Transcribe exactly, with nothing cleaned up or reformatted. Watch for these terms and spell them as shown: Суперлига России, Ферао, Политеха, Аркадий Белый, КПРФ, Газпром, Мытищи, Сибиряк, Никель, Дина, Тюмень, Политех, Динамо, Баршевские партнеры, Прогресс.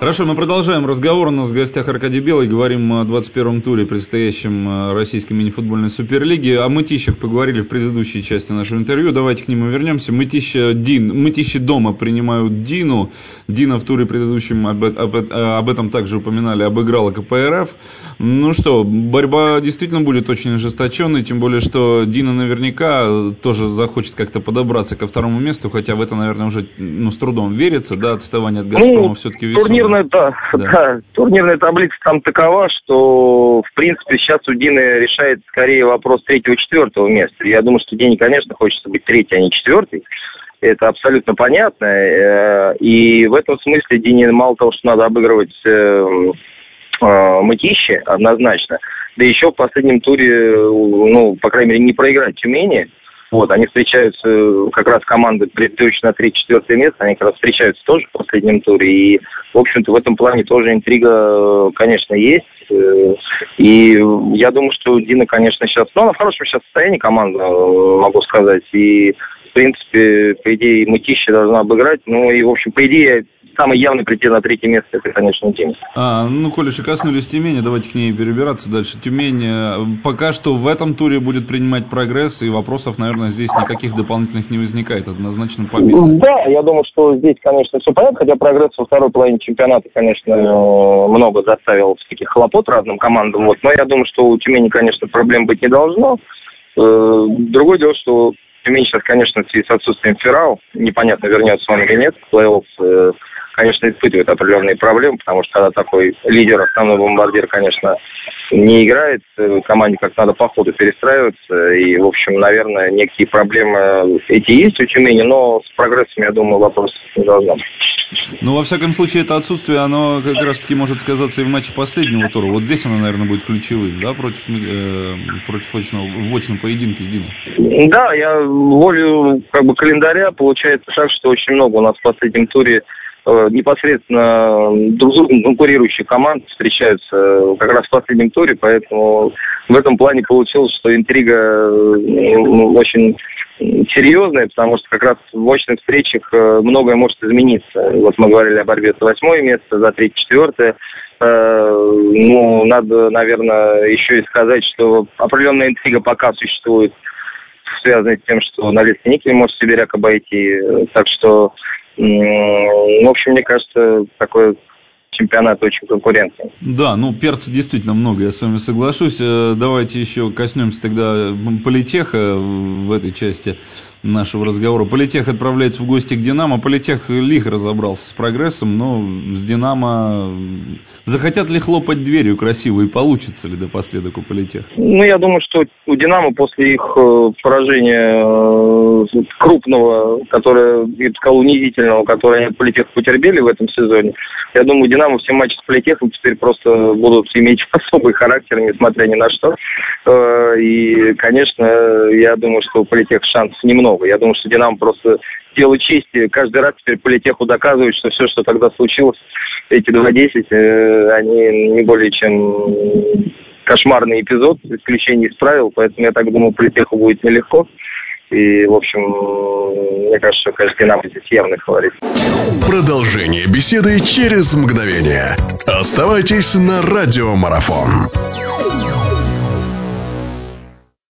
Хорошо, мы продолжаем разговор. У нас в гостях Аркадий Белый. Говорим о двадцать первом туре предстоящем российской мини-футбольной суперлиги. О Мытищах поговорили в предыдущей части нашего интервью. Давайте к нему вернемся. Мытищи, Дин, Мытищи дома принимают Дину. Дина в туре предыдущем, об, об, об этом также упоминали, обыграла ка пэ эр эф. Ну что, борьба действительно будет очень ожесточенной. Тем более, что Дина наверняка тоже захочет как-то подобраться ко второму месту. Хотя в это, наверное, уже ну, с трудом верится. Да, отставание от «Газпрома» все-таки весомое. Да, да. Да. Турнирная таблица там такова, что, в принципе, сейчас у Дины решает скорее вопрос третьего-четвертого места. Я думаю, что Дине, конечно, хочется быть третьей, а не четвертой. Это абсолютно понятно. И в этом смысле Дине мало того, что надо обыгрывать Мытищи, однозначно, да еще в последнем туре, ну, по крайней мере, не проиграть Тюмени. Вот, они встречаются, как раз команды предыдущие на третье-четвертое место, они как раз встречаются тоже в последнем туре. И, в общем-то, в этом плане тоже интрига, конечно, есть. И я думаю, что Дина, конечно, сейчас... Ну, она в хорошем сейчас состоянии команда, могу сказать. И, в принципе, по идее, Мытищи должна обыграть. Ну, и, в общем, по идее... Самый явный претендент на третье место, это, конечно, Тюмень. А, ну, коли же коснулись Тюмени, давайте к ней перебираться дальше. Тюмень пока что в этом туре будет принимать Прогресс, и вопросов, наверное, здесь никаких дополнительных не возникает. Однозначно победа. Да, я думаю, что здесь, конечно, все понятно, хотя Прогресс во второй половине чемпионата, конечно, много доставил всяких хлопот разным командам. Вот. Но я думаю, что у Тюмени, конечно, проблем быть не должно. Другое дело, что Тюмень сейчас, конечно, в связи с отсутствием Ферао, непонятно, вернется он или нет, плей-офф, конечно, испытывает определенные проблемы, потому что когда такой лидер, основной бомбардир, конечно, не играет, команде как надо по ходу перестраиваться, и, в общем, наверное, некие проблемы эти есть у Тюмени, но с Прогрессом, я думаю, вопрос не должно. Ну, во всяком случае, это отсутствие, оно как раз-таки может сказаться и в матче последнего тура. Вот здесь оно, наверное, будет ключевым, да, против, э, против очного, в очном поединке с Диной? Да, я волю как бы календаря, получается так, что очень много у нас в последнем туре непосредственно друг с другом конкурирующие команды встречаются как раз в последнем туре, поэтому в этом плане получилось, что интрига очень серьезная, потому что как раз в мощных встречах многое может измениться. Вот мы говорили о борьбе за восьмое место, за третье, четвертое. Ну, надо, наверное, еще и сказать, что определенная интрига пока существует, связанная с тем, что на леске Никель может Сибиряк обойти, так что... В общем, мне кажется, такой чемпионат очень конкурентный. Да, ну перца действительно много, я с вами соглашусь. Давайте еще коснемся тогда Политеха в этой части нашего разговора. Политех отправляется в гости к Динамо. Политех лихо разобрался с Прогрессом, но с Динамо... Захотят ли хлопать дверью красиво и получится ли допоследок у Политеха? Ну, я думаю, что у Динамо после их поражения крупного, которое, я бы сказал, унизительного, которое Политех потерпели в этом сезоне, я думаю, Динамо все матчи с Политехом теперь просто будут иметь особый характер, несмотря ни на что. И, конечно, я думаю, что у Политеха шансов немного. Я думаю, что Динамо просто дело чести. Каждый раз теперь Политеху доказывает, что все, что тогда случилось, эти два десять, э, они не более чем кошмарный эпизод, исключение из правил. Поэтому я так думаю, Политеху будет нелегко. И, в общем, мне кажется, что, конечно, Динамо здесь явный фаворит. Продолжение беседы через мгновение. Оставайтесь на радиомарафон.